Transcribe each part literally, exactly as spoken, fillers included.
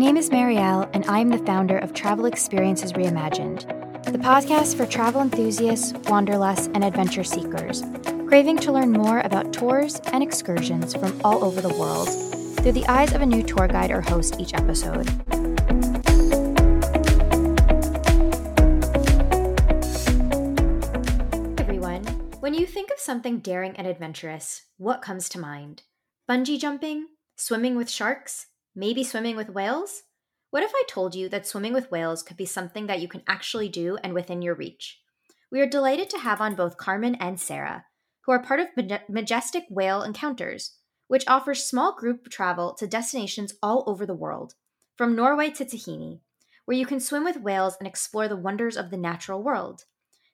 name is Marielle, and I'm the founder of Travel Experiences Reimagined, the podcast for travel enthusiasts, wanderlusts, and adventure seekers, craving to learn more about tours and excursions from all over the world through the eyes of a new tour guide or host each episode. Everyone, when you think of something daring and adventurous, what comes to mind? Bungee jumping? Swimming with sharks? Maybe swimming with whales? What if I told you that swimming with whales could be something that you can actually do and within your reach? We are delighted to have on both Carmen and Sarah, who are part of Majestic Whale Encounters, which offers small group travel to destinations all over the world, from Norway to Tahiti, where you can swim with whales and explore the wonders of the natural world.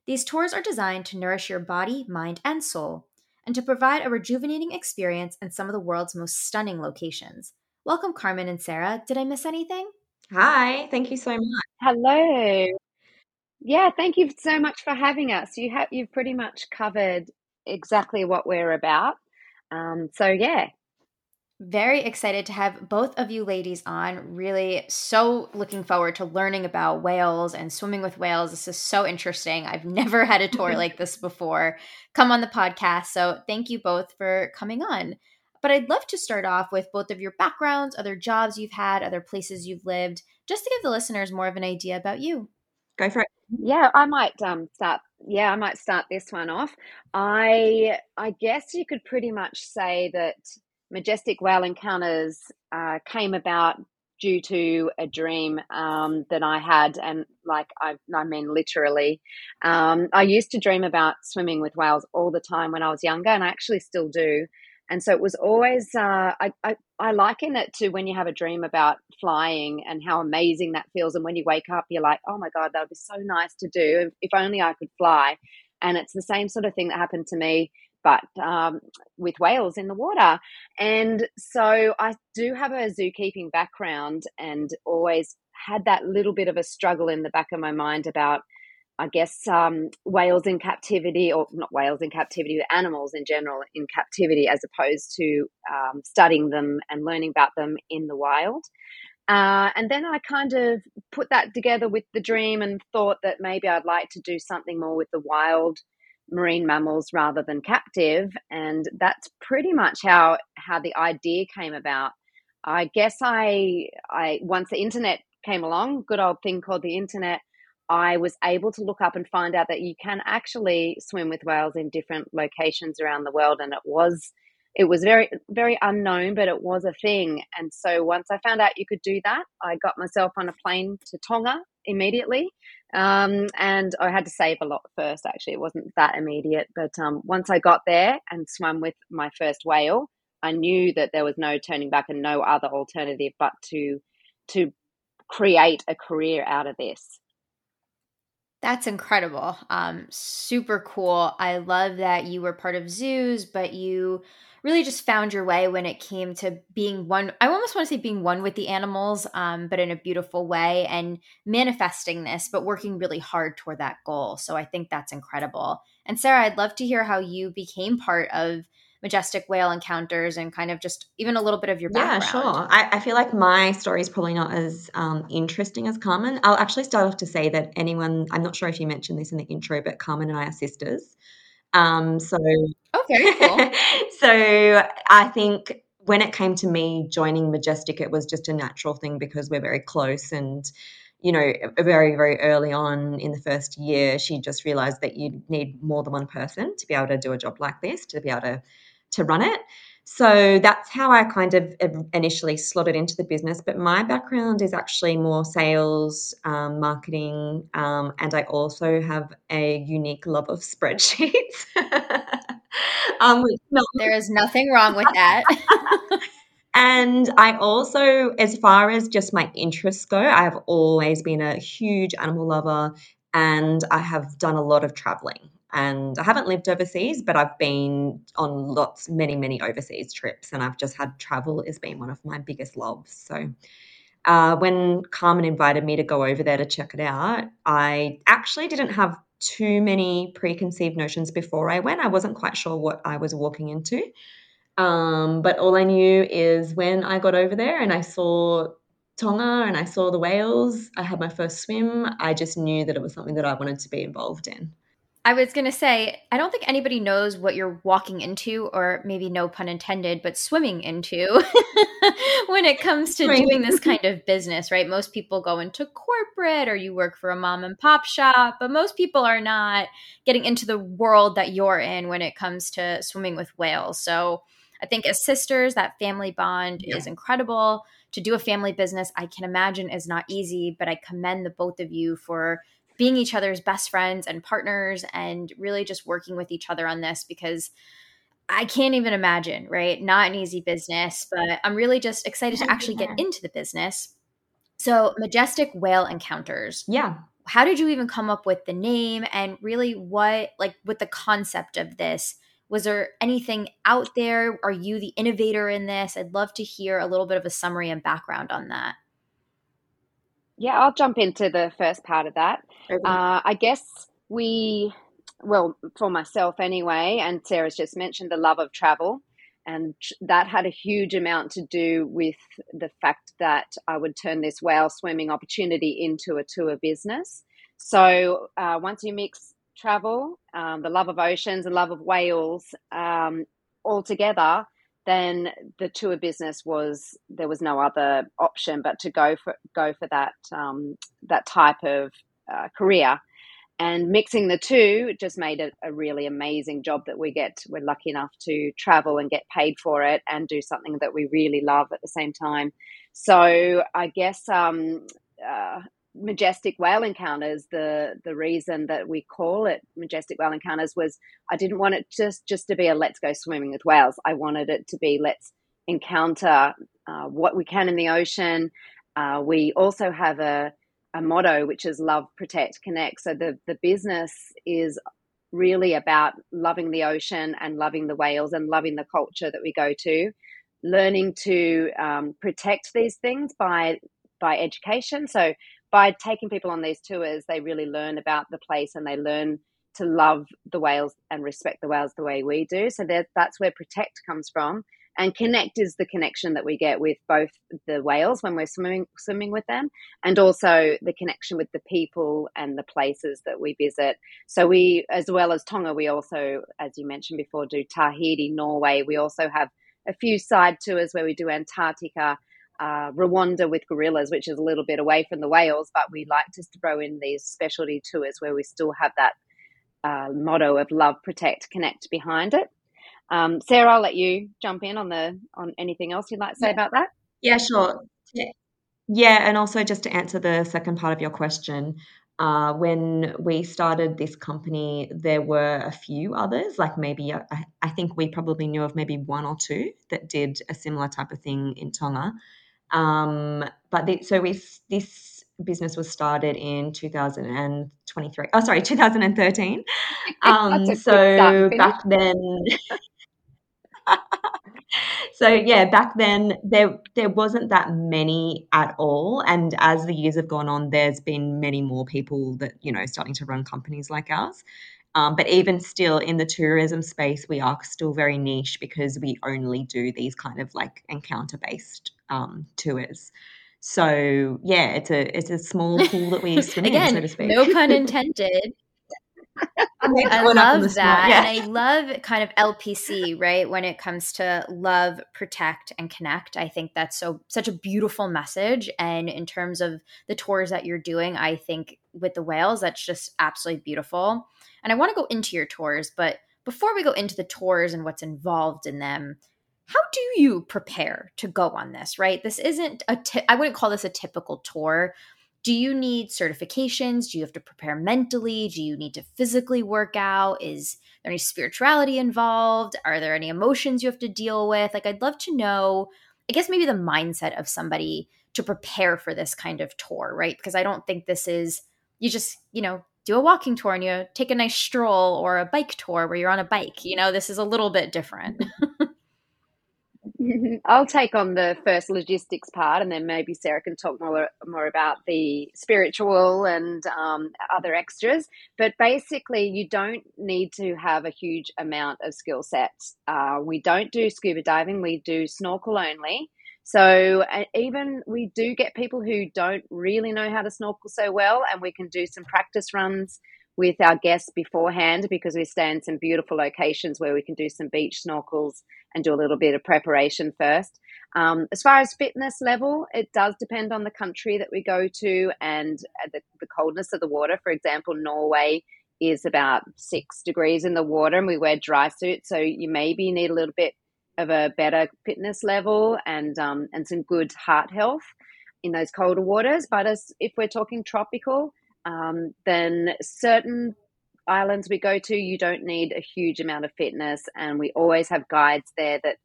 These tours are designed to nourish your body, mind, and soul, and to provide a rejuvenating experience in some of the world's most stunning locations. Welcome, Carmen and Sarah. Did I miss anything? Hi, thank you so much. Hello. Yeah, thank you so much for having us. You have you've pretty much covered exactly what we're about. Um, so yeah, very excited to have both of you ladies on. Really, so looking forward to learning about whales and swimming with whales. This is so interesting. I've never had a tour like this before. Come on the podcast. So thank you both for coming on. But I'd love to start off with both of your backgrounds, other jobs you've had, other places you've lived, just to give the listeners more of an idea about you. Go for it. Yeah, I might um, start. Yeah, I might start this one off. I I guess you could pretty much say that Majestic Whale Encounters uh, came about due to a dream um, that I had, and like I, I mean literally. Um, I used to dream about swimming with whales all the time when I was younger, and I actually still do. And so it was always, uh, I, I, I liken it to when you have a dream about flying and how amazing that feels. And when you wake up, you're like, oh my God, that would be so nice to do. If only I could fly. And it's the same sort of thing that happened to me, but um, with whales in the water. And so I do have a zookeeping background and always had that little bit of a struggle in the back of my mind about, I guess, um, whales in captivity, or not whales in captivity, but animals in general in captivity, as opposed to um, studying them and learning about them in the wild. Uh, and then I kind of put that together with the dream and thought that maybe I'd like to do something more with the wild marine mammals rather than captive. And that's pretty much how, how the idea came about. I guess I, I once the internet came along, good old thing called the internet, I was able to look up and find out that you can actually swim with whales in different locations around the world. And it was it was very, very unknown, but it was a thing. And so once I found out you could do that, I got myself on a plane to Tonga immediately. Um, and I had to save a lot first, actually. It wasn't that immediate. But um, once I got there and swam with my first whale, I knew that there was no turning back and no other alternative but to to create a career out of this. That's incredible. Um, super cool. I love that you were part of zoos, but you really just found your way when it came to being one. I almost want to say being one with the animals, um, but in a beautiful way, and manifesting this, but working really hard toward that goal. So I think that's incredible. And Sarah, I'd love to hear how you became part of Majestic Whale Encounters and kind of just even a little bit of your background. Yeah, sure. I, I feel like my story is probably not as um, interesting as Carmen. I'll actually start off to say that anyone, I'm not sure if you mentioned this in the intro, but Carmen and I are sisters. Um, so okay, cool. So I think when it came to me joining Majestic, it was just a natural thing because we're very close, and you know, very, very early on in the first year, she just realized that you need more than one person to be able to do a job like this, to be able to, to run it. So that's how I kind of initially slotted into the business. But my background is actually more sales, um, marketing, um, and I also have a unique love of spreadsheets. um, there is nothing wrong with that. And I also, as far as just my interests go, I have always been a huge animal lover, and I have done a lot of traveling. And I haven't lived overseas, but I've been on lots, many, many overseas trips, and I've just had travel as being one of my biggest loves. So uh, when Carmen invited me to go over there to check it out, I actually didn't have too many preconceived notions before I went. I wasn't quite sure what I was walking into. Um, but all I knew is when I got over there and I saw Tonga and I saw the whales. I had my first swim. I just knew that it was something that I wanted to be involved in. I was going to say, I don't think anybody knows what you're walking into, or maybe no pun intended, but swimming into when it comes to doing this kind of business, right? Most people go into corporate or you work for a mom and pop shop, but most people are not getting into the world that you're in when it comes to swimming with whales. So I think as sisters, that family bond yeah. is incredible. To do a family business, I can imagine is not easy, but I commend the both of you for being each other's best friends and partners and really just working with each other on this, because I can't even imagine, right? Not an easy business, but I'm really just excited to actually get into the business. So Majestic Whale Encounters. Yeah. How did you even come up with the name, and really what, like with the concept of this? Was there anything out there? Are you the innovator in this? I'd love to hear a little bit of a summary and background on that. Yeah, I'll jump into the first part of that. Okay. Uh, I guess we, well, for myself anyway, and Sarah's just mentioned the love of travel, and that had a huge amount to do with the fact that I would turn this whale swimming opportunity into a tour business. So uh, once you mix travel, um, the love of oceans, the love of whales um, all together, then the tour business was, there was no other option but to go for go for that um, that type of uh, career. And mixing the two just made it a really amazing job that we get. We're lucky enough to travel and get paid for it and do something that we really love at the same time. So I guess um, uh, Majestic Whale Encounters, the the reason that we call it Majestic Whale Encounters was I didn't want it just just to be a let's go swimming with whales. I wanted it to be let's encounter uh, what we can in the ocean. Uh, we also have a, a motto, which is love, protect, connect. So the, the business is really about loving the ocean and loving the whales and loving the culture that we go to, learning to um, protect these things by by education. So by taking people on these tours, they really learn about the place and they learn to love the whales and respect the whales the way we do. So that's where protect comes from. And connect is the connection that we get with both the whales when we're swimming swimming with them, and also the connection with the people and the places that we visit. So we, as well as Tonga, we also, as you mentioned before, do Tahiti, Norway. We also have a few side tours where we do Antarctica, Uh, Rwanda with gorillas, which is a little bit away from the whales, but we like to throw in these specialty tours where we still have that uh, motto of love, protect, connect behind it. Um, Sarah, I'll let you jump in on the on anything else you'd like to say yeah. about that. Yeah, sure. Yeah. yeah, and also just to answer the second part of your question, uh, when we started this company, there were a few others, like maybe I, I think we probably knew of maybe one or two that did a similar type of thing in Tonga. Um, but the, so we, this business was started in two thousand twenty-three. Oh, sorry, two thousand thirteen. Um, so back then, so yeah, back then there, there wasn't that many at all. And as the years have gone on, there's been many more people that, you know, starting to run companies like ours. Um, but even still in the tourism space, we are still very niche because we only do these kind of like encounter-based um, tours. So yeah, it's a it's a small pool that we swim in, so to speak. No pun intended. I love that. Yeah. And I love kind of L P C, right? When it comes to love, protect, and connect. I think that's so such a beautiful message. And in terms of the tours that you're doing, I think with the whales, that's just absolutely beautiful. And I want to go into your tours, but before we go into the tours and what's involved in them, how do you prepare to go on this, right? This isn't a t- I wouldn't call this a typical tour. Do you need certifications? Do you have to prepare mentally? Do you need to physically work out? Is there any spirituality involved? Are there any emotions you have to deal with? Like, I'd love to know, I guess, maybe the mindset of somebody to prepare for this kind of tour, right? Because I don't think this is, you just, you know, do a walking tour and you take a nice stroll, or a bike tour where you're on a bike. You know, this is a little bit different. I'll take on the first logistics part, and then maybe Sarah can talk more more about the spiritual and um, other extras. But basically, you don't need to have a huge amount of skill sets. Uh, we don't do scuba diving. We do snorkel only. So even we do get people who don't really know how to snorkel so well, and we can do some practice runs with our guests beforehand, because we stay in some beautiful locations where we can do some beach snorkels and do a little bit of preparation first. Um, as far as fitness level, it does depend on the country that we go to and the, the coldness of the water. For example, Norway is about six degrees in the water and we wear dry suits. So you maybe need a little bit of a better fitness level and um, and some good heart health in those colder waters. But as if we're talking tropical, Um, then certain islands we go to, you don't need a huge amount of fitness, and we always have guides there that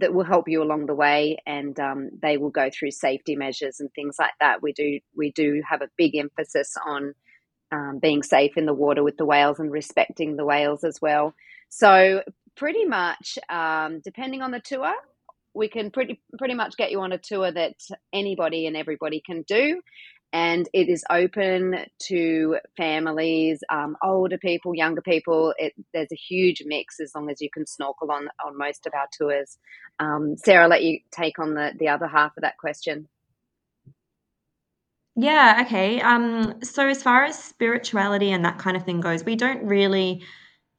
that will help you along the way, and um, they will go through safety measures and things like that. We do we do have a big emphasis on um, being safe in the water with the whales and respecting the whales as well. So pretty much, um, depending on the tour, we can pretty pretty much get you on a tour that anybody and everybody can do. And it is open to families, um, older people, younger people. It, there's a huge mix as long as you can snorkel on, on most of our tours. Um, Sarah, I'll let you take on the, the other half of that question. Yeah, okay. Um, so as far as spirituality and that kind of thing goes, we don't really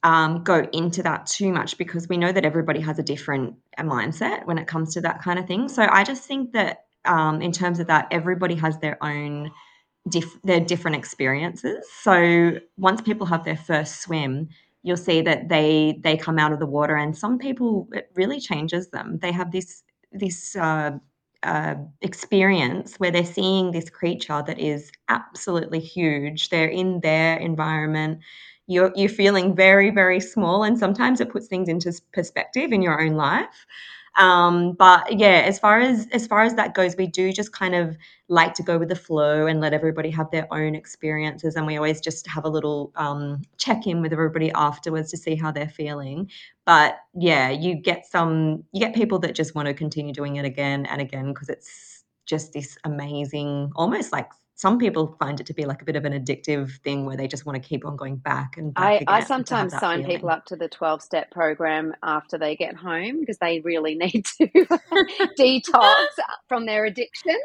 um, go into that too much, because we know that everybody has a different mindset when it comes to that kind of thing. So I just think that Um, in terms of that, everybody has their own diff- their different experiences. So once people have their first swim, you'll see that they they come out of the water, and some people, it really changes them. They have this this uh, uh, experience where they're seeing this creature that is absolutely huge. They're in their environment. You're you're feeling very, very small, and sometimes it puts things into perspective in your own life. Um, but yeah, as far as, as far as that goes, we do just kind of like to go with the flow and let everybody have their own experiences. And we always just have a little, um, check in with everybody afterwards to see how they're feeling. But yeah, you get some, you get people that just want to continue doing it again and again, because it's just this amazing, almost like some people find it to be like a bit of an addictive thing where they just want to keep on going back and back I, again. I sometimes sign feeling. people up to the twelve-step program after they get home, because they really need to detox from their addiction.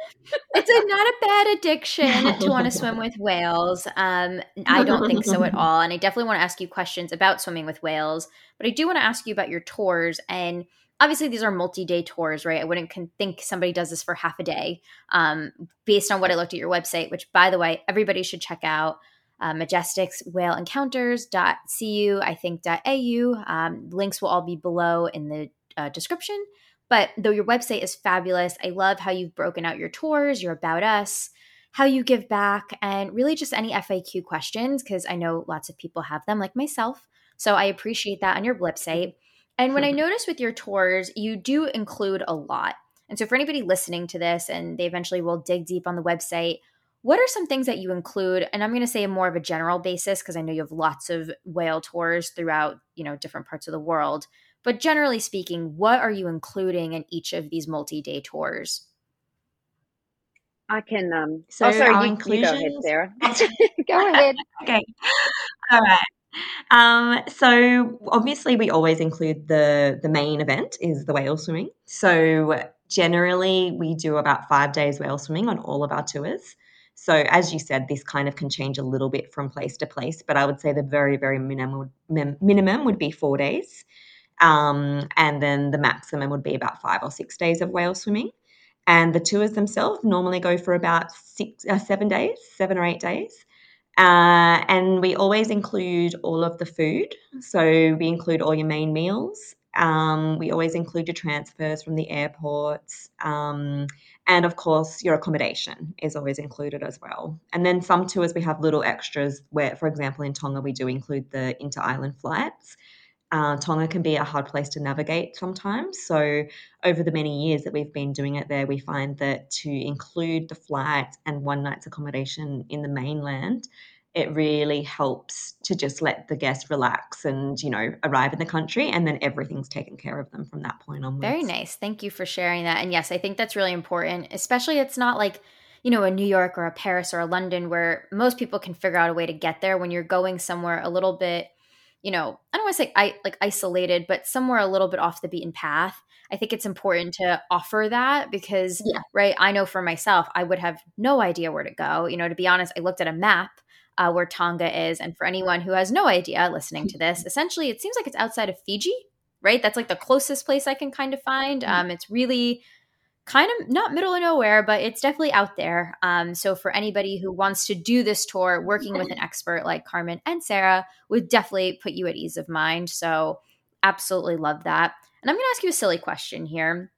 It's a, not a bad addiction to want to swim with whales. Um, I don't think so at all. And I definitely want to ask you questions about swimming with whales, but I do want to ask you about your tours. And obviously, these are multi-day tours, right? I wouldn't con- think somebody does this for half a day um, based on what I looked at your website, which, by the way, everybody should check out, uh, majestics whale encounters dot c u, I think, .au. Um, links will all be below in the uh, description. But though your website is fabulous, I love how you've broken out your tours, your About Us, how you give back, and really just any F A Q questions, because I know lots of people have them, like myself. So I appreciate that on your website. And when I noticed with your tours, you do include a lot. And so for anybody listening to this and they eventually will dig deep on the website, what are some things that you include? And I'm going to say more of a general basis, because I know you have lots of whale tours throughout, you know, different parts of the world. But generally speaking, what are you including in each of these multi-day tours? I can um, – so oh, sorry, you, you go ahead, Sarah. Go ahead. Okay. All right. Um, so obviously we always include the, the main event is the whale swimming. So generally we do about five days whale swimming on all of our tours. So as you said, this kind of can change a little bit from place to place, but I would say the very, very minimum, minimum would be four days. Um, and then the maximum would be about five or six days of whale swimming. And the tours themselves normally go for about six, uh, seven days, seven or eight days. Uh, and we always include all of the food. So we include all your main meals. Um, we always include your transfers from the airports. Um, and, of course, your accommodation is always included as well. And then some tours we have little extras where, for example, in Tonga we do include the inter-island flights. Uh, Tonga can be a hard place to navigate sometimes. So over the many years that we've been doing it there, we find that to include the flight and one night's accommodation in the mainland, it really helps to just let the guests relax and, you know, arrive in the country, and then everything's taken care of them from that point onwards. Very nice. Thank you for sharing that. And yes, I think that's really important, especially it's not like, you know, a New York or a Paris or a London where most people can figure out a way to get there. When you're going somewhere a little bit you know, I don't want to say I like isolated, but somewhere a little bit off the beaten path. I think it's important to offer that because, yeah. right, I know for myself, I would have no idea where to go. You know, to be honest, I looked at a map uh, where Tonga is. And for anyone who has no idea listening to this, essentially, it seems like it's outside of Fiji, right? That's like the closest place I can kind of find. Mm-hmm. Um, it's really kind of not middle of nowhere, but it's definitely out there. Um, so for anybody who wants to do this tour, working with an expert like Carmen and Sarah would definitely put you at ease of mind. So absolutely love that. And I'm going to ask you a silly question here.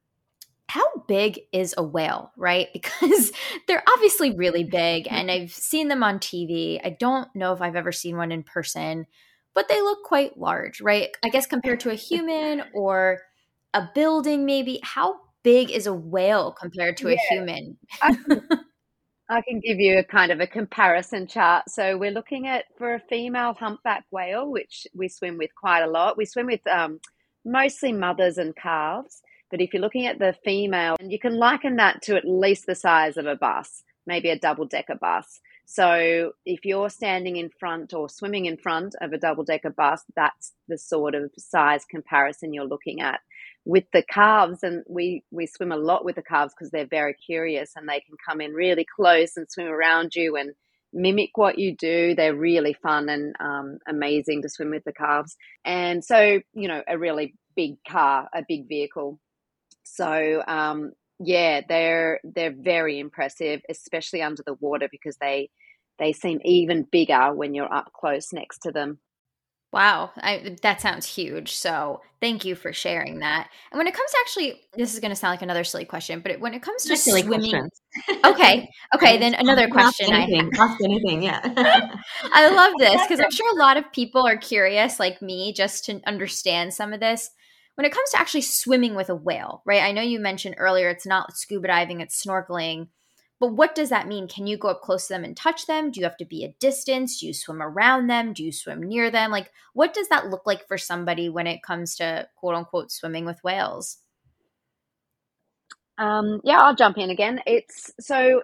How big is a whale, right? Because they're obviously really big and I've seen them on T V. I don't know if I've ever seen one in person, but they look quite large, right? I guess compared to a human or a building maybe. How big is a whale compared to yeah. a human? I, I can give you a kind of a comparison chart. So we're looking at, for a female humpback whale, which we swim with quite a lot, we swim with um, mostly mothers and calves. But if you're looking at the female, and you can liken that to at least the size of a bus, maybe a double-decker bus. So if you're standing in front or swimming in front of a double-decker bus, that's the sort of size comparison you're looking at. With the calves, and we, we swim a lot with the calves because they're very curious and they can come in really close and swim around you and mimic what you do. They're really fun and um, amazing to swim with, the calves. And so, you know, a really big car, a big vehicle. So, um, yeah, they're they're very impressive, especially under the water, because they they seem even bigger when you're up close next to them. Wow, I, that sounds huge. So thank you for sharing that. And when it comes to actually, this is going to sound like another silly question, but when it comes to swimming, questions. okay, okay, then another question. Ask anything, I, ask anything, yeah. I love this because I'm sure a lot of people are curious, like me, just to understand some of this. When it comes to actually swimming with a whale, right? I know you mentioned earlier it's not scuba diving, it's snorkeling. But what does that mean? Can you go up close to them and touch them? Do you have to be a distance? Do you swim around them? Do you swim near them? Like, what does that look like for somebody when it comes to quote unquote swimming with whales? Um, yeah, I'll jump in again. It's so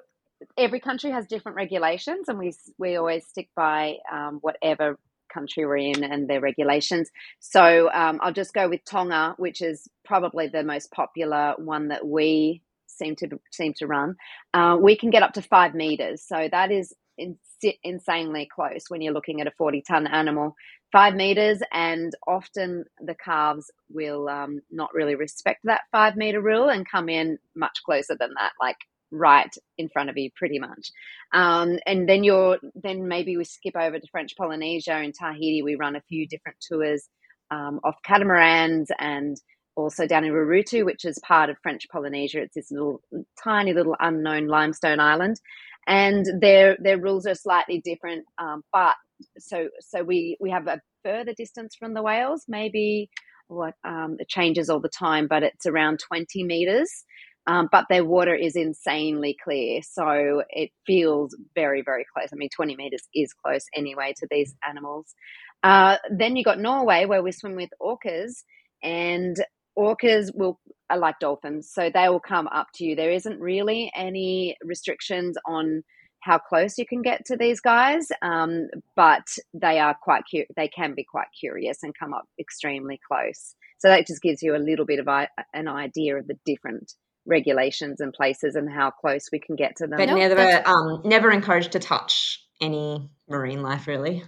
every country has different regulations, and we we always stick by um, whatever country we're in and their regulations. So um, I'll just go with Tonga, which is probably the most popular one that we seem to seem to run. Uh, we can get up to five meters. So that is in, insanely close when you're looking at a forty ton animal, five meters. And often the calves will um, not really respect that five meter rule and come in much closer than that, like right in front of you pretty much. Um, and then you're, then maybe we skip over to French Polynesia and Tahiti. We run a few different tours um, off catamarans and also down in Rurutu, which is part of French Polynesia. It's this little, tiny little unknown limestone island, and their their rules are slightly different. Um, but so so we we have a further distance from the whales. Maybe what um, it changes all the time, but it's around twenty meters. Um, but their water is insanely clear, so it feels very, very close. I mean, twenty meters is close anyway to these animals. Uh, then you got Norway, where we swim with orcas, and orcas will are like dolphins, so they will come up to you. There isn't really any restrictions on how close you can get to these guys, um, but they are quite cu- they can be quite curious and come up extremely close. So that just gives you a little bit of I- an idea of the different regulations and places and how close we can get to them. But nope, never, um, never encouraged to touch any marine life, really.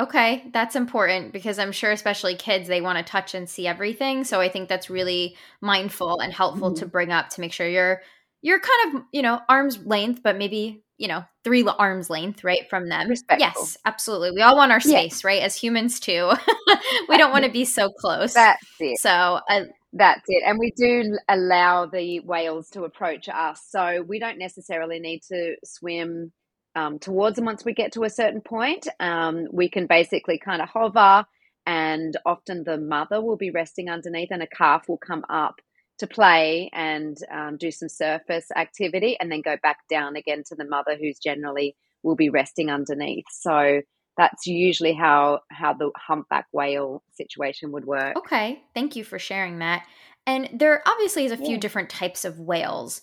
Okay, that's important because I'm sure especially kids, they want to touch and see everything. So I think that's really mindful and helpful mm-hmm. to bring up to make sure you're you're kind of, you know, arm's length, but maybe, you know, three arm's length, right, from them. Respectful. Yes, absolutely. We all want our space, yeah. right, as humans too. We don't want to be so close. That's it. So uh, that's it. And we do allow the whales to approach us. So we don't necessarily need to swim Um, towards them once we get to a certain point. Um, we can basically kind of hover, and often the mother will be resting underneath and a calf will come up to play and um, do some surface activity and then go back down again to the mother, who's generally will be resting underneath. So that's usually how, how the humpback whale situation would work. Okay, thank you for sharing that. And there obviously is a yeah. few different types of whales.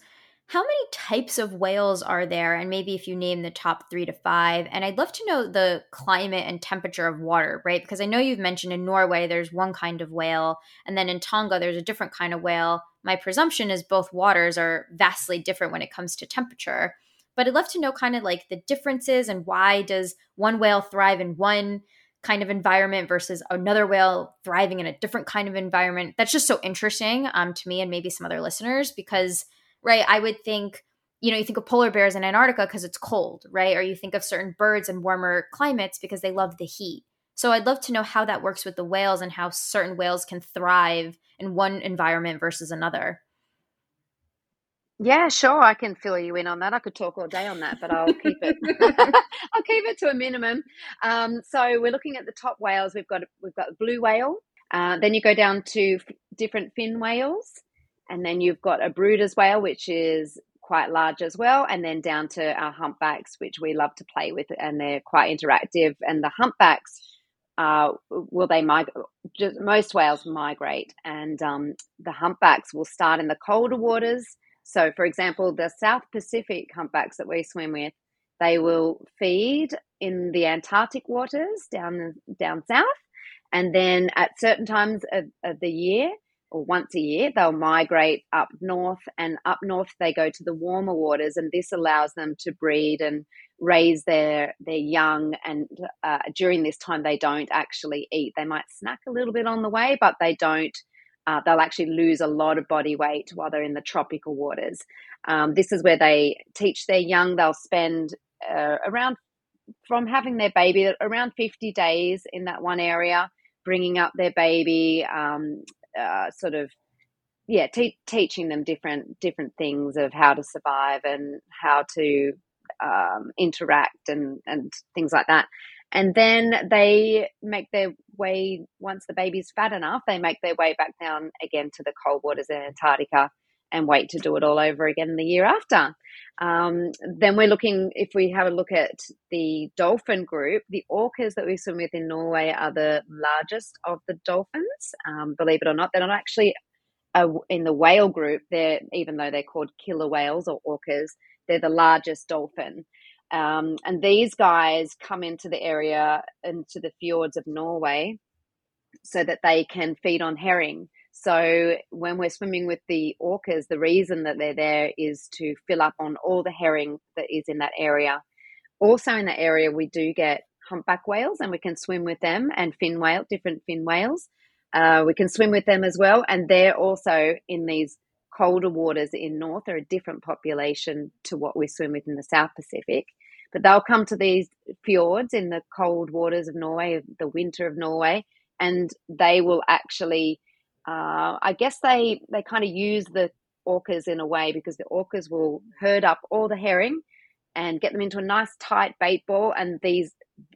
How many types of whales are there? And maybe if you name the top three to five, and I'd love to know the climate and temperature of water, right? Because I know you've mentioned in Norway, there's one kind of whale. And then in Tonga, there's a different kind of whale. My presumption is both waters are vastly different when it comes to temperature. But I'd love to know kind of like the differences and why does one whale thrive in one kind of environment versus another whale thriving in a different kind of environment. That's just so interesting um, to me and maybe some other listeners because right, I would think, you know, you think of polar bears in Antarctica because it's cold, right? Or you think of certain birds in warmer climates because they love the heat. So I'd love to know how that works with the whales and how certain whales can thrive in one environment versus another. Yeah, sure. I can fill you in on that. I could talk all day on that, but I'll keep it. I'll keep it to a minimum. Um, so we're looking at the top whales. We've got we've got blue whale. Uh, then you go down to f- different fin whales. And then you've got a brooder's whale, which is quite large as well. And then down to our humpbacks, which we love to play with, and they're quite interactive. And the humpbacks, uh, will they migrate? Most whales migrate, and um, the humpbacks will start in the colder waters. So, for example, the South Pacific humpbacks that we swim with, they will feed in the Antarctic waters down down south, and then at certain times of, of the year, or once a year, they'll migrate up north, and up north they go to the warmer waters, and this allows them to breed and raise their their young. And uh, during this time, they don't actually eat. They might snack a little bit on the way, but they don't. Uh, they'll actually lose a lot of body weight while they're in the tropical waters. Um, this is where they teach their young. They'll spend uh, around, from having their baby, around fifty days in that one area, bringing up their baby, um, Uh, sort of, yeah, te- teaching them different different things of how to survive and how to um, interact and, and things like that. And then they make their way, once the baby's fat enough, they make their way back down again to the cold waters in Antarctica and wait to do it all over again the year after. Um, then we're looking, if we have a look at the dolphin group, the orcas that we swim with in Norway are the largest of the dolphins. Um, believe it or not, they're not actually a, in the whale group. They're, even though they're called killer whales or orcas, they're the largest dolphin. Um, and these guys come into the area, into the fjords of Norway, so that they can feed on herring. So when we're swimming with the orcas, the reason that they're there is to fill up on all the herring that is in that area. Also in that area, we do get humpback whales, and we can swim with them, and fin whale, different fin whales. Uh, we can swim with them as well. And they're also in these colder waters in North, are a different population to what we swim with in the South Pacific. But they'll come to these fjords in the cold waters of Norway, the winter of Norway, and they will actually... Uh, I guess they, they kind of use the orcas in a way, because the orcas will herd up all the herring and get them into a nice tight bait ball, and these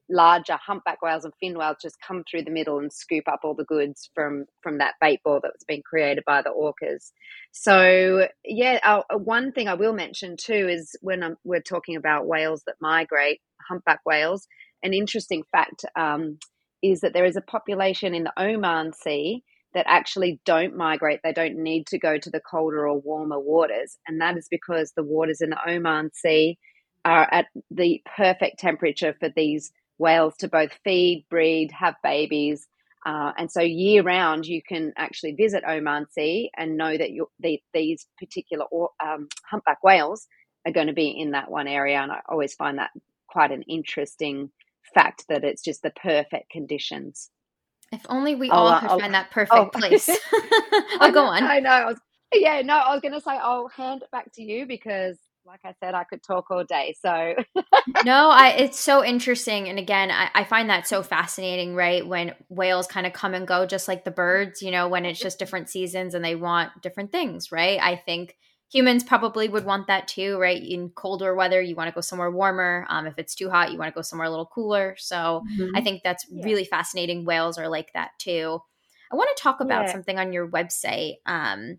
larger humpback whales and fin whales just come through the middle and scoop up all the goods from, from that bait ball that's been created by the orcas. So, yeah, uh, one thing I will mention too is when I'm, we're talking about whales that migrate, humpback whales, an interesting fact um, is that there is a population in the Oman Sea that actually don't migrate. They don't need to go to the colder or warmer waters. And that is because the waters in the Oman Sea are at the perfect temperature for these whales to both feed, breed, have babies. Uh, and so year round, you can actually visit Oman Sea and know that you're, the, these particular um, humpback whales are going to be in that one area. And I always find that quite an interesting fact, that it's just the perfect conditions. If only we oh, all could I'll, find that perfect oh. place. oh, go on. I know. I was, yeah, no, I was going to say I'll hand it back to you, because, like I said, I could talk all day. So no, I, it's so interesting. And again, I, I find that so fascinating, right? When whales kind of come and go, just like the birds, you know, when it's just different seasons and they want different things, right? I think humans probably would want that too, right? In colder weather, you want to go somewhere warmer. Um, if it's too hot, you want to go somewhere a little cooler. So mm-hmm. I think that's yeah. really fascinating. Whales are like that too. I want to talk about yeah. something on your website. Um,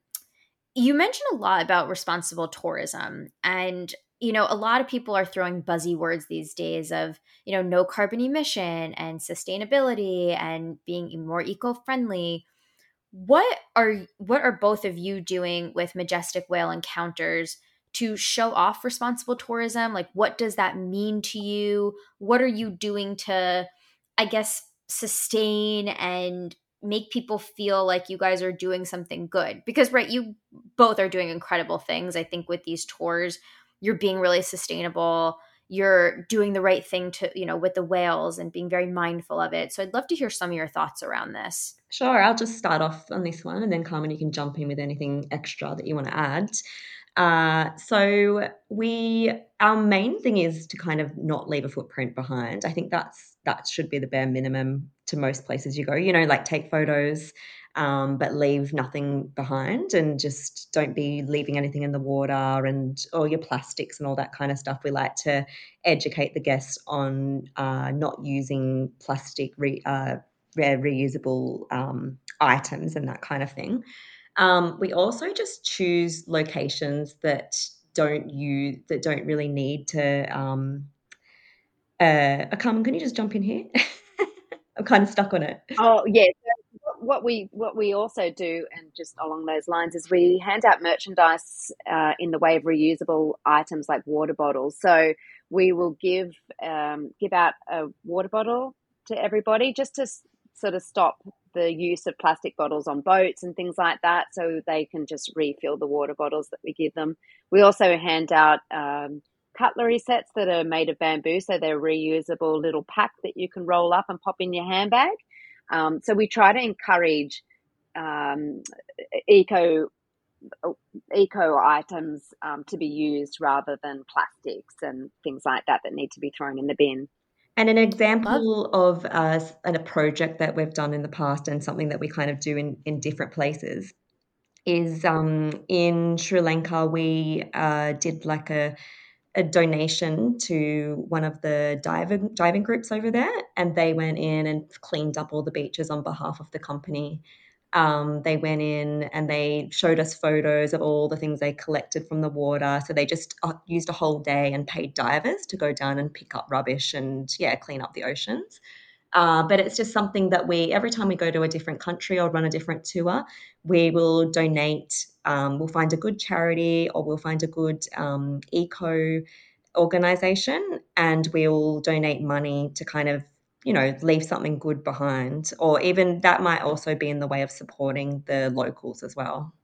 you mentioned a lot about responsible tourism, and you know, a lot of people are throwing buzzy words these days of, you know, no carbon emission and sustainability and being more eco-friendly. What are what are both of you doing with Majestic Whale Encounters to show off responsible tourism? Like, what does that mean to you? What are you doing to, I guess, sustain and make people feel like you guys are doing something good? Because, right, you both are doing incredible things. I think with these tours, you're being really sustainable. You're doing the right thing to, you know, with the whales and being very mindful of it. So I'd love to hear some of your thoughts around this. Sure. I'll just start off on this one, and then Carmen, you can jump in with anything extra that you want to add. Uh, so we, our main thing is to kind of not leave a footprint behind. I think that's, that should be the bare minimum to most places you go, you know, like take photos, um, but leave nothing behind, and just don't be leaving anything in the water and all your plastics and all that kind of stuff. We like to educate the guests on, uh, not using plastic, re, uh, re- reusable, um, items and that kind of thing. Um, we also just choose locations that don't use, that don't really need to, um, uh, Carmen, can you just jump in here? I'm kind of stuck on it. Oh yeah. What we, what we also do, and just along those lines, is we hand out merchandise, uh, in the way of reusable items like water bottles. So we will give, um, give out a water bottle to everybody just to sort of stop the use of plastic bottles on boats and things like that, so they can just refill the water bottles that we give them. We also hand out um, cutlery sets that are made of bamboo, so they're reusable little pack that you can roll up and pop in your handbag. Um, so we try to encourage um, eco eco items um, to be used rather than plastics and things like that that need to be thrown in the bin. And an example of uh, a project that we've done in the past, and something that we kind of do in, in different places, is um, in Sri Lanka we uh, did like a, a donation to one of the diving, diving groups over there, and they went in and cleaned up all the beaches on behalf of the company. Um, they went in and they showed us photos of all the things they collected from the water. So they just used a whole day and paid divers to go down and pick up rubbish and, yeah, clean up the oceans. Uh, but it's just something that we, every time we go to a different country or run a different tour, we will donate, um, we'll find a good charity, or we'll find a good um, eco organisation, and we'll donate money to kind of, you know, leave something good behind. Or even that might also be in the way of supporting the locals as well.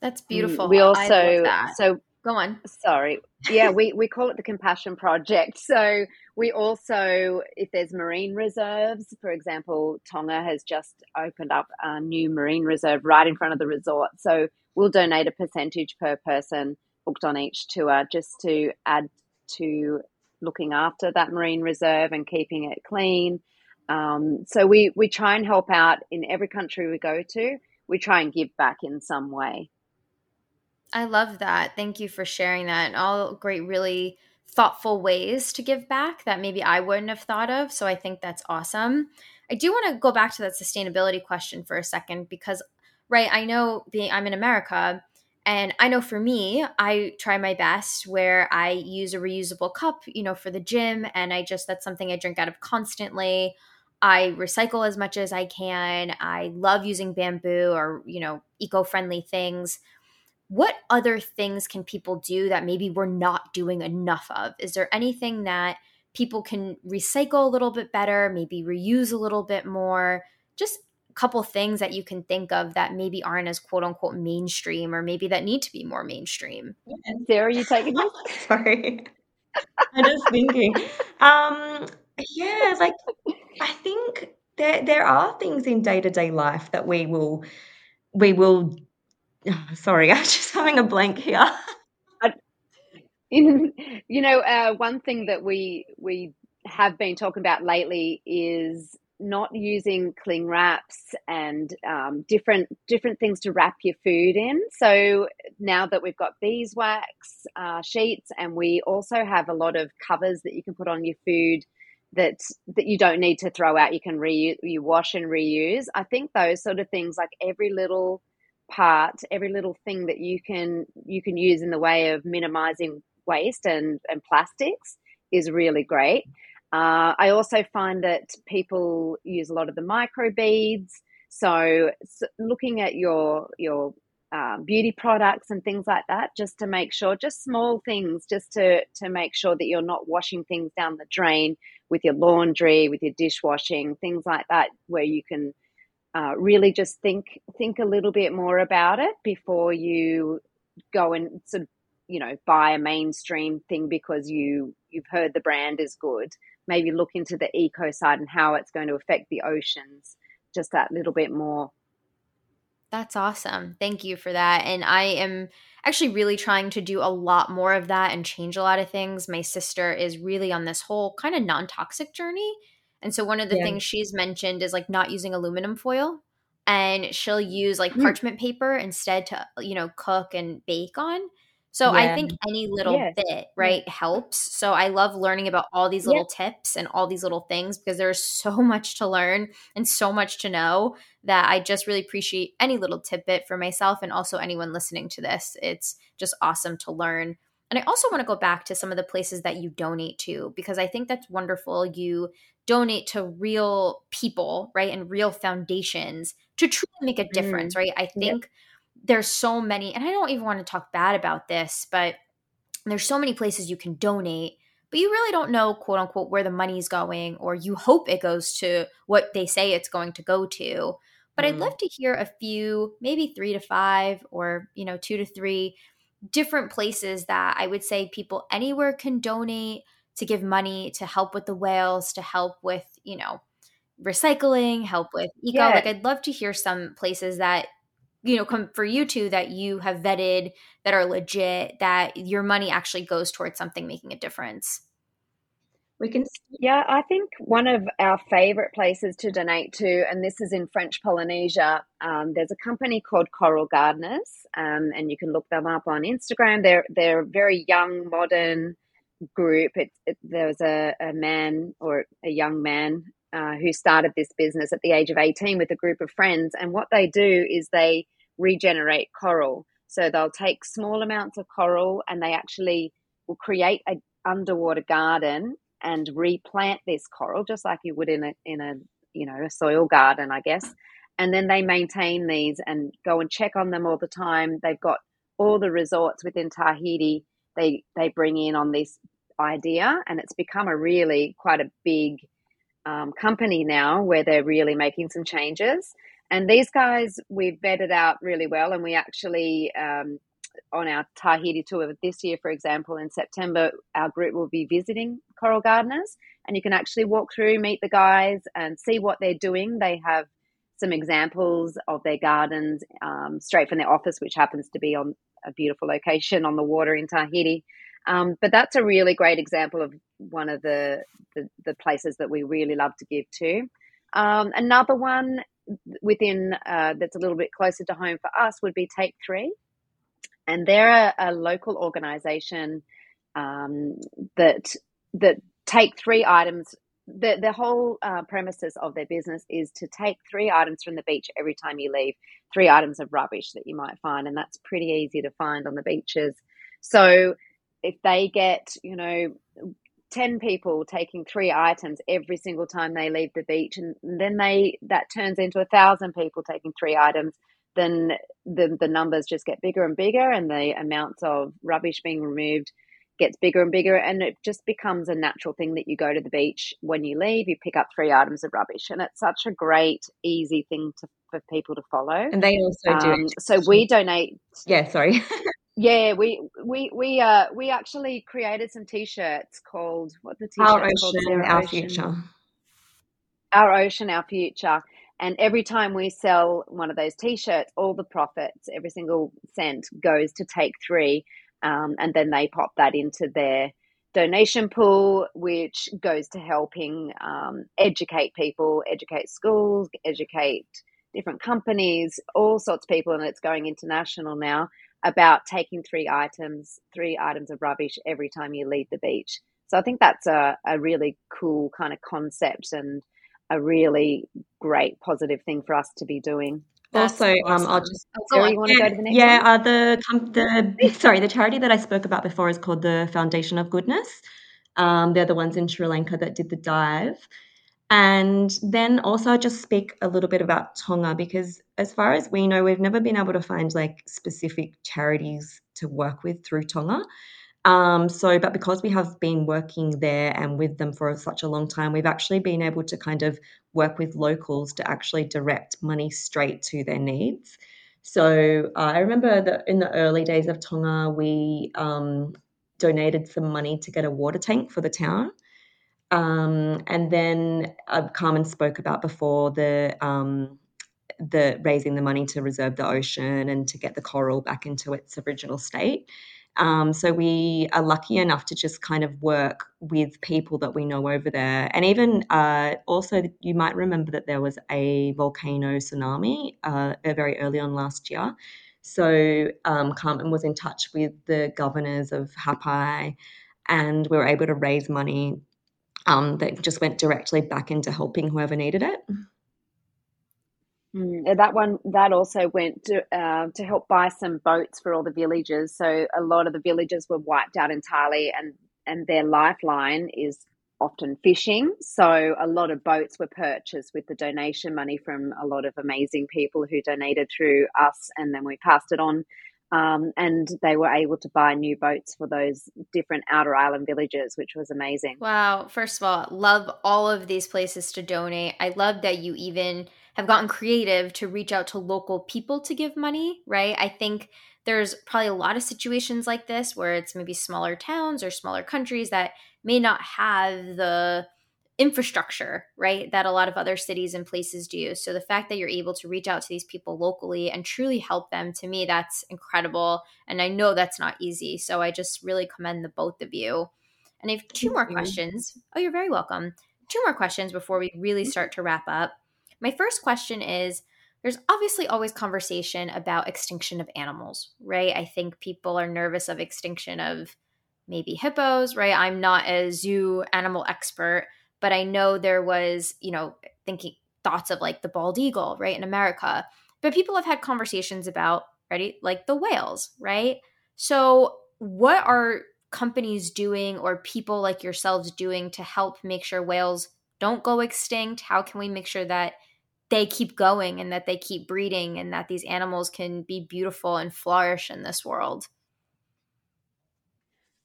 That's beautiful. We also, I love that. So go on. Sorry. Yeah, we, we call it the Compassion Project. So we also, if there's marine reserves, for example, Tonga has just opened up a new marine reserve right in front of the resort. So we'll donate a percentage per person booked on each tour, just to add to looking after that marine reserve and keeping it clean. Um, so we, we try and help out in every country we go to. We try and give back in some way. I love that. Thank you for sharing that. And all great, really thoughtful ways to give back that maybe I wouldn't have thought of. So I think that's awesome. I do want to go back to that sustainability question for a second, because, right, I know being I'm in America, and I know for me, I try my best where I use a reusable cup, you know, for the gym. And I just, that's something I drink out of constantly. I recycle as much as I can. I love using bamboo or, you know, eco-friendly things. What other things can people do that maybe we're not doing enough of? Is there anything that people can recycle a little bit better, maybe reuse a little bit more? Just couple things that you can think of that maybe aren't as quote unquote mainstream, or maybe that need to be more mainstream. Yeah. Sarah, you taking this? Sorry. I'm just thinking. Um, yeah, like I think there there are things in day-to-day life that we will we will oh, sorry, I'm just having a blank here. In, you know, uh, one thing that we we have been talking about lately is not using cling wraps and um, different different things to wrap your food in. So now that we've got beeswax uh, sheets, and we also have a lot of covers that you can put on your food that that you don't need to throw out. You can reuse, you wash and reuse. I think those sort of things, like every little part, every little thing that you can you can use in the way of minimizing waste and, and plastics is really great. Uh, I also find that people use a lot of the micro beads. So, so looking at your your um, beauty products and things like that, just to make sure, just small things, just to, to make sure that you're not washing things down the drain with your laundry, with your dishwashing, things like that, where you can uh, really just think think a little bit more about it before you go and sort of, you know, buy a mainstream thing because you, you've heard the brand is good. Maybe look into the eco side and how it's going to affect the oceans, just that little bit more. That's awesome. Thank you for that. And I am actually really trying to do a lot more of that and change a lot of things. My sister is really on this whole kind of non-toxic journey. And so one of the yeah. things she's mentioned is like not using aluminum foil, and she'll use like mm. parchment paper instead to, you know, cook and bake on. So yeah. I think any little yes. bit, right, yeah. helps. So I love learning about all these little yeah. tips and all these little things, because there's so much to learn and so much to know that I just really appreciate any little tidbit for myself and also anyone listening to this. It's just awesome to learn. And I also want to go back to some of the places that you donate to, because I think that's wonderful. You donate to real people, right, and real foundations to truly make a difference, mm. right? I think yep. – there's so many, and I don't even want to talk bad about this, but there's so many places you can donate, but you really don't know, quote unquote, where the money's going, or you hope it goes to what they say it's going to go to. But mm. I'd love to hear a few, maybe three to five or, you know, two to three different places that I would say people anywhere can donate to give money, to help with the whales, to help with, you know, recycling, help with eco. Yeah. Like I'd love to hear some places that, you know, come for you two that you have vetted, that are legit, that your money actually goes towards something making a difference. We can. Yeah, I think one of our favorite places to donate to, and this is in French Polynesia, um, there's a company called Coral Gardeners, um, and you can look them up on Instagram. They're they're a very young, modern group. It, it, there was a, a man or a young man uh, who started this business at the age of eighteen with a group of friends. And what they do is they regenerate coral. So they'll take small amounts of coral and they actually will create an underwater garden and replant this coral, just like you would in a, in a, you know, a soil garden, I guess. And then they maintain these and go and check on them all the time. They've got all the resorts within Tahiti. They, they bring in on this idea, and it's become a really quite a big um, company now, where they're really making some changes. And these guys we've vetted out really well, and we actually um, on our Tahiti tour this year, for example, in September, our group will be visiting Coral Gardeners, and you can actually walk through, meet the guys and see what they're doing. They have some examples of their gardens um, straight from their office, which happens to be on a beautiful location on the water in Tahiti. Um, but that's a really great example of one of the, the, the places that we really love to give to. Um, another one within uh, that's a little bit closer to home for us would be Take Three, and they're a, a local organisation um, that that take three items. The the whole uh, premises of their business is to take three items from the beach every time you leave. Three items of rubbish that you might find, and that's pretty easy to find on the beaches. So if they get, you know, ten people taking three items every single time they leave the beach, and then they that turns into a thousand people taking three items, then the, the numbers just get bigger and bigger, and the amounts of rubbish being removed gets bigger and bigger, and it just becomes a natural thing that you go to the beach when you leave, you pick up three items of rubbish. And it's such a great, easy thing to, for people to follow. And they also um, do. So we donate. Yeah, sorry. Yeah, we we we uh we actually created some T-shirts called what the T-shirts Our Ocean, called? Our, Our Ocean. Future. Our Ocean, Our Future. And every time we sell one of those T-shirts, all the profits, every single cent, goes to Take Three, um, and then they pop that into their donation pool, which goes to helping um, educate people, educate schools, educate different companies, all sorts of people, and it's going international now, about taking three items, three items of rubbish every time you leave the beach. So I think that's a, a really cool kind of concept and a really great positive thing for us to be doing. Also, awesome. um, I'll just oh, yeah, you want to go to the next yeah, one? Uh, the, um, the sorry, the charity that I spoke about before is called the Foundation of Goodness. Um, they're the ones in Sri Lanka that did the dive. And then also just speak a little bit about Tonga, because as far as we know, we've never been able to find like specific charities to work with through Tonga. Um, so, but because we have been working there and with them for such a long time, we've actually been able to kind of work with locals to actually direct money straight to their needs. So uh, I remember that in the early days of Tonga, we um, donated some money to get a water tank for the town. Um, and then uh, Carmen spoke about before the um, the raising the money to reserve the ocean and to get the coral back into its original state. Um, so we are lucky enough to just kind of work with people that we know over there. And even uh, also you might remember that there was a volcano tsunami uh, very early on last year. So um, Carmen was in touch with the governors of Hapai, and we were able to raise money Um, that just went directly back into helping whoever needed it. Mm, that one, that also went to, uh, to help buy some boats for all the villages. So a lot of the villages were wiped out entirely, and, and their lifeline is often fishing. So a lot of boats were purchased with the donation money from a lot of amazing people who donated through us, and then we passed it on. Um, and they were able to buy new boats for those different outer island villages, which was amazing. Wow. First of all, love all of these places to donate. I love that you even have gotten creative to reach out to local people to give money, right? I think there's probably a lot of situations like this where it's maybe smaller towns or smaller countries that may not have the infrastructure, right, that a lot of other cities and places do. So the fact that you're able to reach out to these people locally and truly help them, to me, that's incredible. And I know that's not easy. So I just really commend the both of you. And I have two more questions. Oh, you're very welcome. Two more questions before we really start to wrap up. My first question is, there's obviously always conversation about extinction of animals, right? I think people are nervous of extinction of maybe hippos, right? I'm not a zoo animal expert, but I know there was, you know, thinking thoughts of like the bald eagle, right, in America. But people have had conversations about, ready, like the whales, right? So what are companies doing or people like yourselves doing to help make sure whales don't go extinct? How can we make sure that they keep going and that they keep breeding and that these animals can be beautiful and flourish in this world?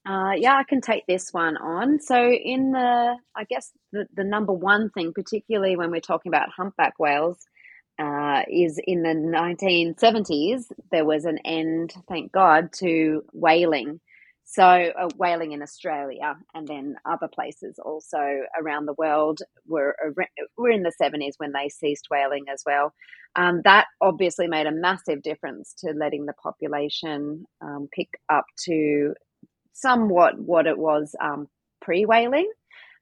Uh, yeah, I can take this one on. So in the, I guess the, the number one thing, particularly when we're talking about humpback whales, uh, is in the nineteen seventies, there was an end, thank God, to whaling. So uh, whaling in Australia and then other places also around the world were, were in the seventies when they ceased whaling as well. Um, that obviously made a massive difference to letting the population um, pick up to somewhat what it was um, pre-whaling.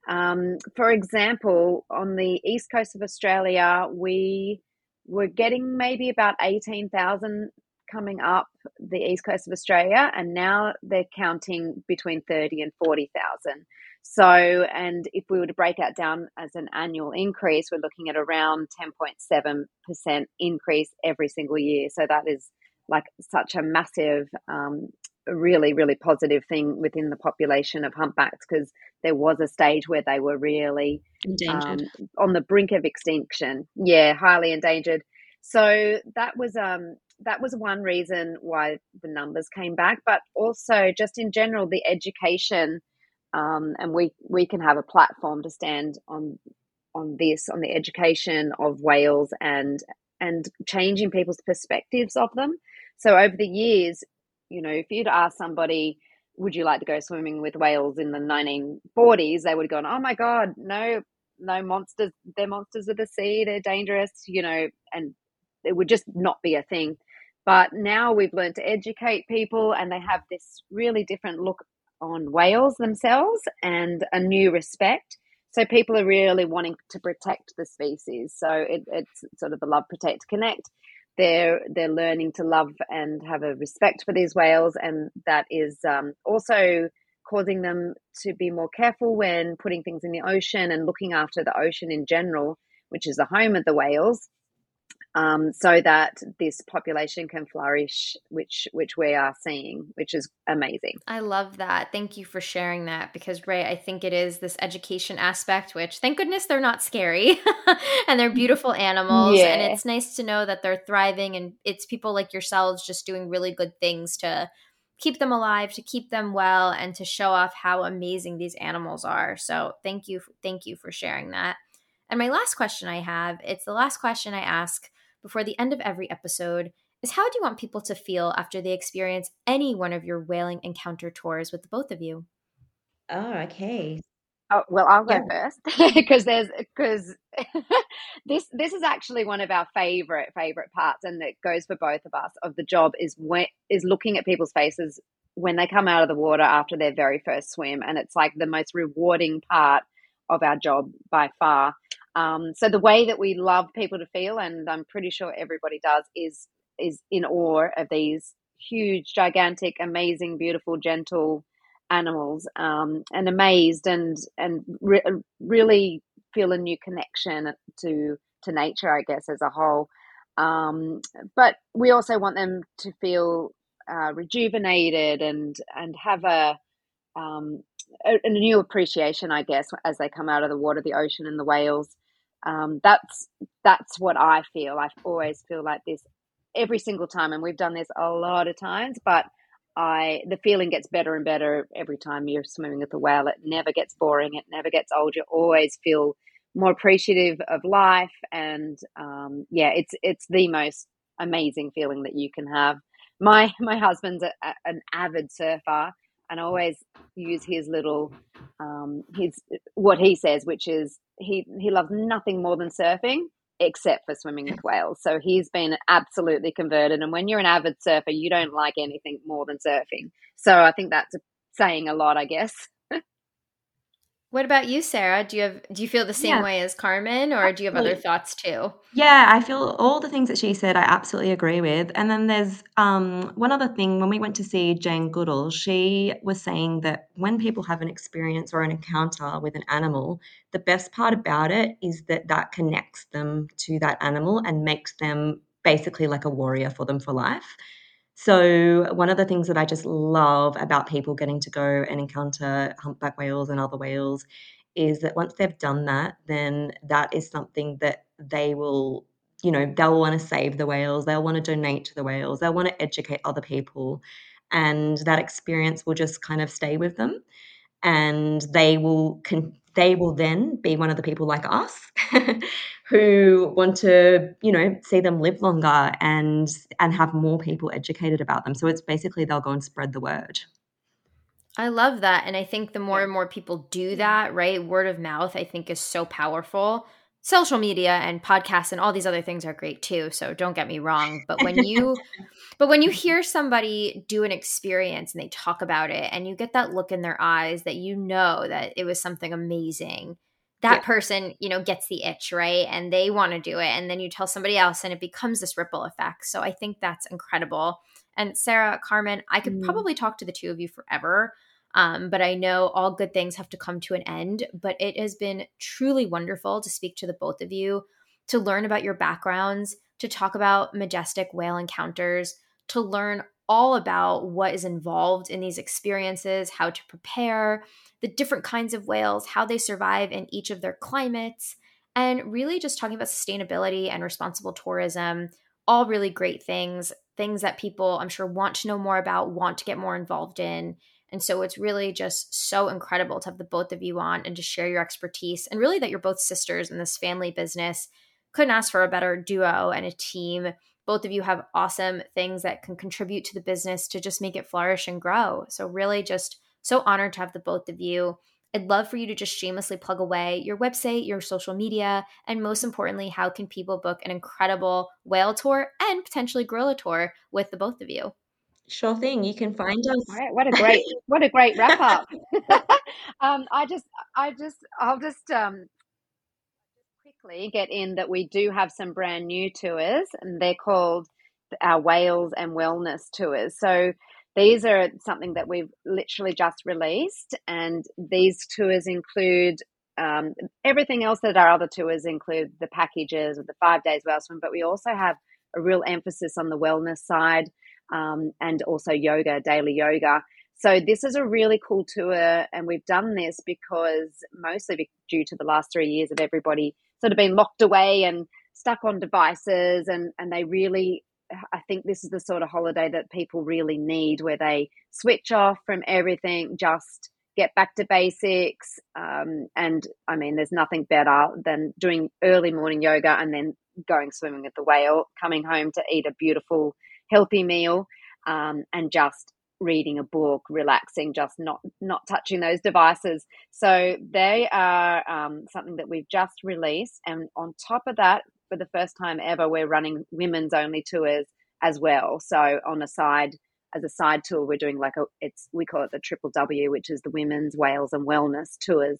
Um, for example, on the east coast of Australia, we were getting maybe about eighteen thousand coming up the east coast of Australia, and now they're counting between thirty and forty thousand. So, and if we were to break that down as an annual increase, we're looking at around ten point seven percent increase every single year. So that is like such a massive um A really, really positive thing within the population of humpbacks, because there was a stage where they were really endangered, um, on the brink of extinction. Yeah, highly endangered. So that was um that was one reason why the numbers came back, but also just in general the education, um, and we we can have a platform to stand on on this on the education of whales and and changing people's perspectives of them. So over the years, you know, if you'd ask somebody, would you like to go swimming with whales in the nineteen forties, they would go, oh my God, no, no monsters. They're monsters of the sea. They're dangerous, you know, and it would just not be a thing. But now we've learned to educate people, and they have this really different look on whales themselves and a new respect. So people are really wanting to protect the species. So it, it's sort of the love, protect, connect. They're they're learning to love and have a respect for these whales, and that is um, also causing them to be more careful when putting things in the ocean and looking after the ocean in general, which is the home of the whales. um, so that this population can flourish, which which we are seeing, which is amazing. I love that. Thank you for sharing that, because, Ray, I think it is this education aspect, which thank goodness they're not scary and they're beautiful animals. Yeah. And it's nice to know that they're thriving, and it's people like yourselves just doing really good things to keep them alive, to keep them well, and to show off how amazing these animals are. So thank you. Thank you for sharing that. And my last question I have, it's the last question I ask before the end of every episode, is how do you want people to feel after they experience any one of your whaling encounter tours with the both of you? Oh, okay. Oh, well, I'll go yeah. first because there's because this this is actually one of our favorite favorite parts, and that goes for both of us of the job, is when, is looking at people's faces when they come out of the water after their very first swim, and it's like the most rewarding part of our job by far. Um, so the way that we love people to feel, and I'm pretty sure everybody does, is is in awe of these huge, gigantic, amazing, beautiful, gentle animals, um, and amazed and and re- really feel a new connection to to nature, I guess, as a whole. Um, but we also want them to feel uh, rejuvenated and and have a, um, a a new appreciation, I guess, as they come out of the water, the ocean, and the whales. Um, that's that's what I feel. I always feel like this every single time, and we've done this a lot of times, but. I the feeling gets better and better every time you're swimming with a whale. It never gets boring. It never gets old. You always feel more appreciative of life, and um, yeah, it's it's the most amazing feeling that you can have. My my husband's a, a, an avid surfer, and I always use his little um, his what he says, which is he he loves nothing more than surfing except for swimming with whales. So he's been absolutely converted. And when you're an avid surfer, you don't like anything more than surfing. So I think that's saying a lot, I guess. What about you, Sarah? Do you have, do you feel the same yeah. way as Carmen, or absolutely. Do you have other thoughts too? Yeah, I feel all the things that she said, I absolutely agree with. And then there's um, one other thing. When we went to see Jane Goodall, she was saying that when people have an experience or an encounter with an animal, the best part about it is that that connects them to that animal and makes them basically like a warrior for them for life. So one of the things that I just love about people getting to go and encounter humpback whales and other whales is that once they've done that, then that is something that they will, you know, they'll want to save the whales, they'll want to donate to the whales, they'll want to educate other people, and that experience will just kind of stay with them, and they will con- they will then be one of the people like us who want to, you know, see them live longer and and have more people educated about them. So it's basically they'll go and spread the word. I love that. And I think the more and more people do that, right, word of mouth, I think, is so powerful. Social media and podcasts and all these other things are great too, so don't get me wrong. But when you but when you hear somebody do an experience and they talk about it and you get that look in their eyes that you know that it was something amazing, that yeah. person, you know, gets the itch, right? And they want to do it. And then you tell somebody else and it becomes this ripple effect. So I think that's incredible. And Sarah, Carmen, I could mm. probably talk to the two of you forever. Um, but I know all good things have to come to an end, but it has been truly wonderful to speak to the both of you, to learn about your backgrounds, to talk about Majestic Whale Encounters, to learn all about what is involved in these experiences, how to prepare, the different kinds of whales, how they survive in each of their climates, and really just talking about sustainability and responsible tourism, all really great things, things that people, I'm sure, want to know more about, want to get more involved in. And so it's really just so incredible to have the both of you on and to share your expertise, and really that you're both sisters in this family business. Couldn't ask for a better duo and a team. Both of you have awesome things that can contribute to the business to just make it flourish and grow. So really just so honored to have the both of you. I'd love for you to just shamelessly plug away your website, your social media, and most importantly, how can people book an incredible whale tour and potentially gorilla tour with the both of you? Sure thing. You can find us. All right, what a great, what a great wrap up. um, I just, I just, I'll just um, quickly get in that we do have some brand new tours, and they're called our Whales and Wellness Tours. So these are something that we've literally just released, and these tours include Um, everything else that our other tours include, the packages of the five days whale swim, but we also have a real emphasis on the wellness side, um, and also yoga, daily yoga. So this is a really cool tour, and we've done this because mostly due to the last three years of everybody sort of being locked away and stuck on devices, and, and they really, I think this is the sort of holiday that people really need, where they switch off from everything, just get back to basics. Um, and I mean, there's nothing better than doing early morning yoga and then going swimming with the whale, coming home to eat a beautiful, healthy meal, um, and just reading a book, relaxing, just not not touching those devices. So they are um, something that we've just released. And on top of that, for the first time ever, we're running women's only tours as well. So on a side, as a side tour, we're doing like a, it's, we call it the triple W, which is the women's whales and wellness tours.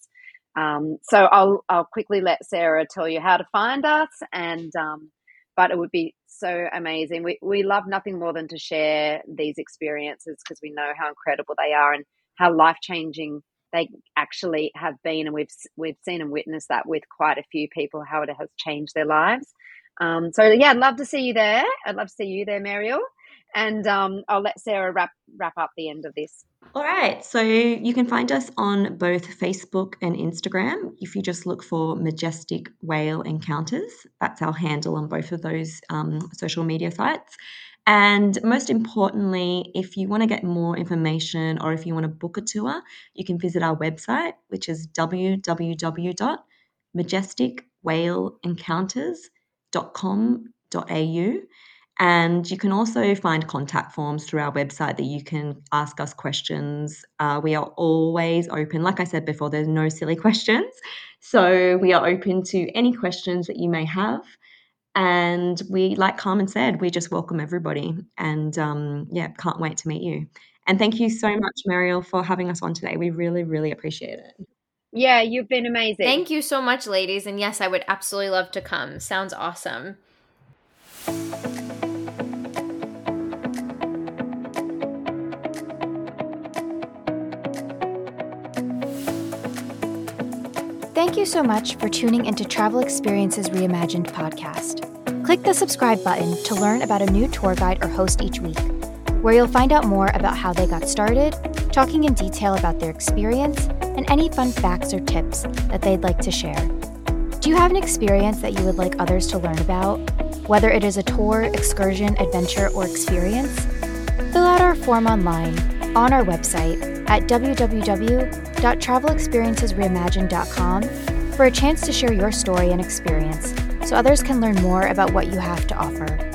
Um, so I'll, I'll quickly let Sarah tell you how to find us, and, um, but it would be so amazing. We we love nothing more than to share these experiences, because we know how incredible they are and how life-changing they actually have been. And we've we've seen and witnessed that with quite a few people, how it has changed their lives. Um, so, yeah, I'd love to see you there. I'd love to see you there, Mariel. And um, I'll let Sarah wrap wrap up the end of this. All right. So you can find us on both Facebook and Instagram. If you just look for Majestic Whale Encounters, that's our handle on both of those um, social media sites. And most importantly, if you want to get more information, or if you want to book a tour, you can visit our website, which is w w w dot majestic whale encounters dot com dot a u. And you can also find contact forms through our website that you can ask us questions. Uh, we are always open. Like I said before, there's no silly questions. So we are open to any questions that you may have. And we, like Carmen said, we just welcome everybody. And um, yeah, can't wait to meet you. And thank you so much, Mariel, for having us on today. We really, really appreciate it. Yeah, you've been amazing. Thank you so much, ladies. And yes, I would absolutely love to come. Sounds awesome. Thank you so much for tuning into Travel Experiences Reimagined podcast. Click the subscribe button to learn about a new tour guide or host each week, where you'll find out more about how they got started, talking in detail about their experience, and any fun facts or tips that they'd like to share. Do you have an experience that you would like others to learn about, whether it is a tour, excursion, adventure, or experience? Fill out our form online on our website at w w w dot travel experiences reimagined dot com for a chance to share your story and experience so others can learn more about what you have to offer.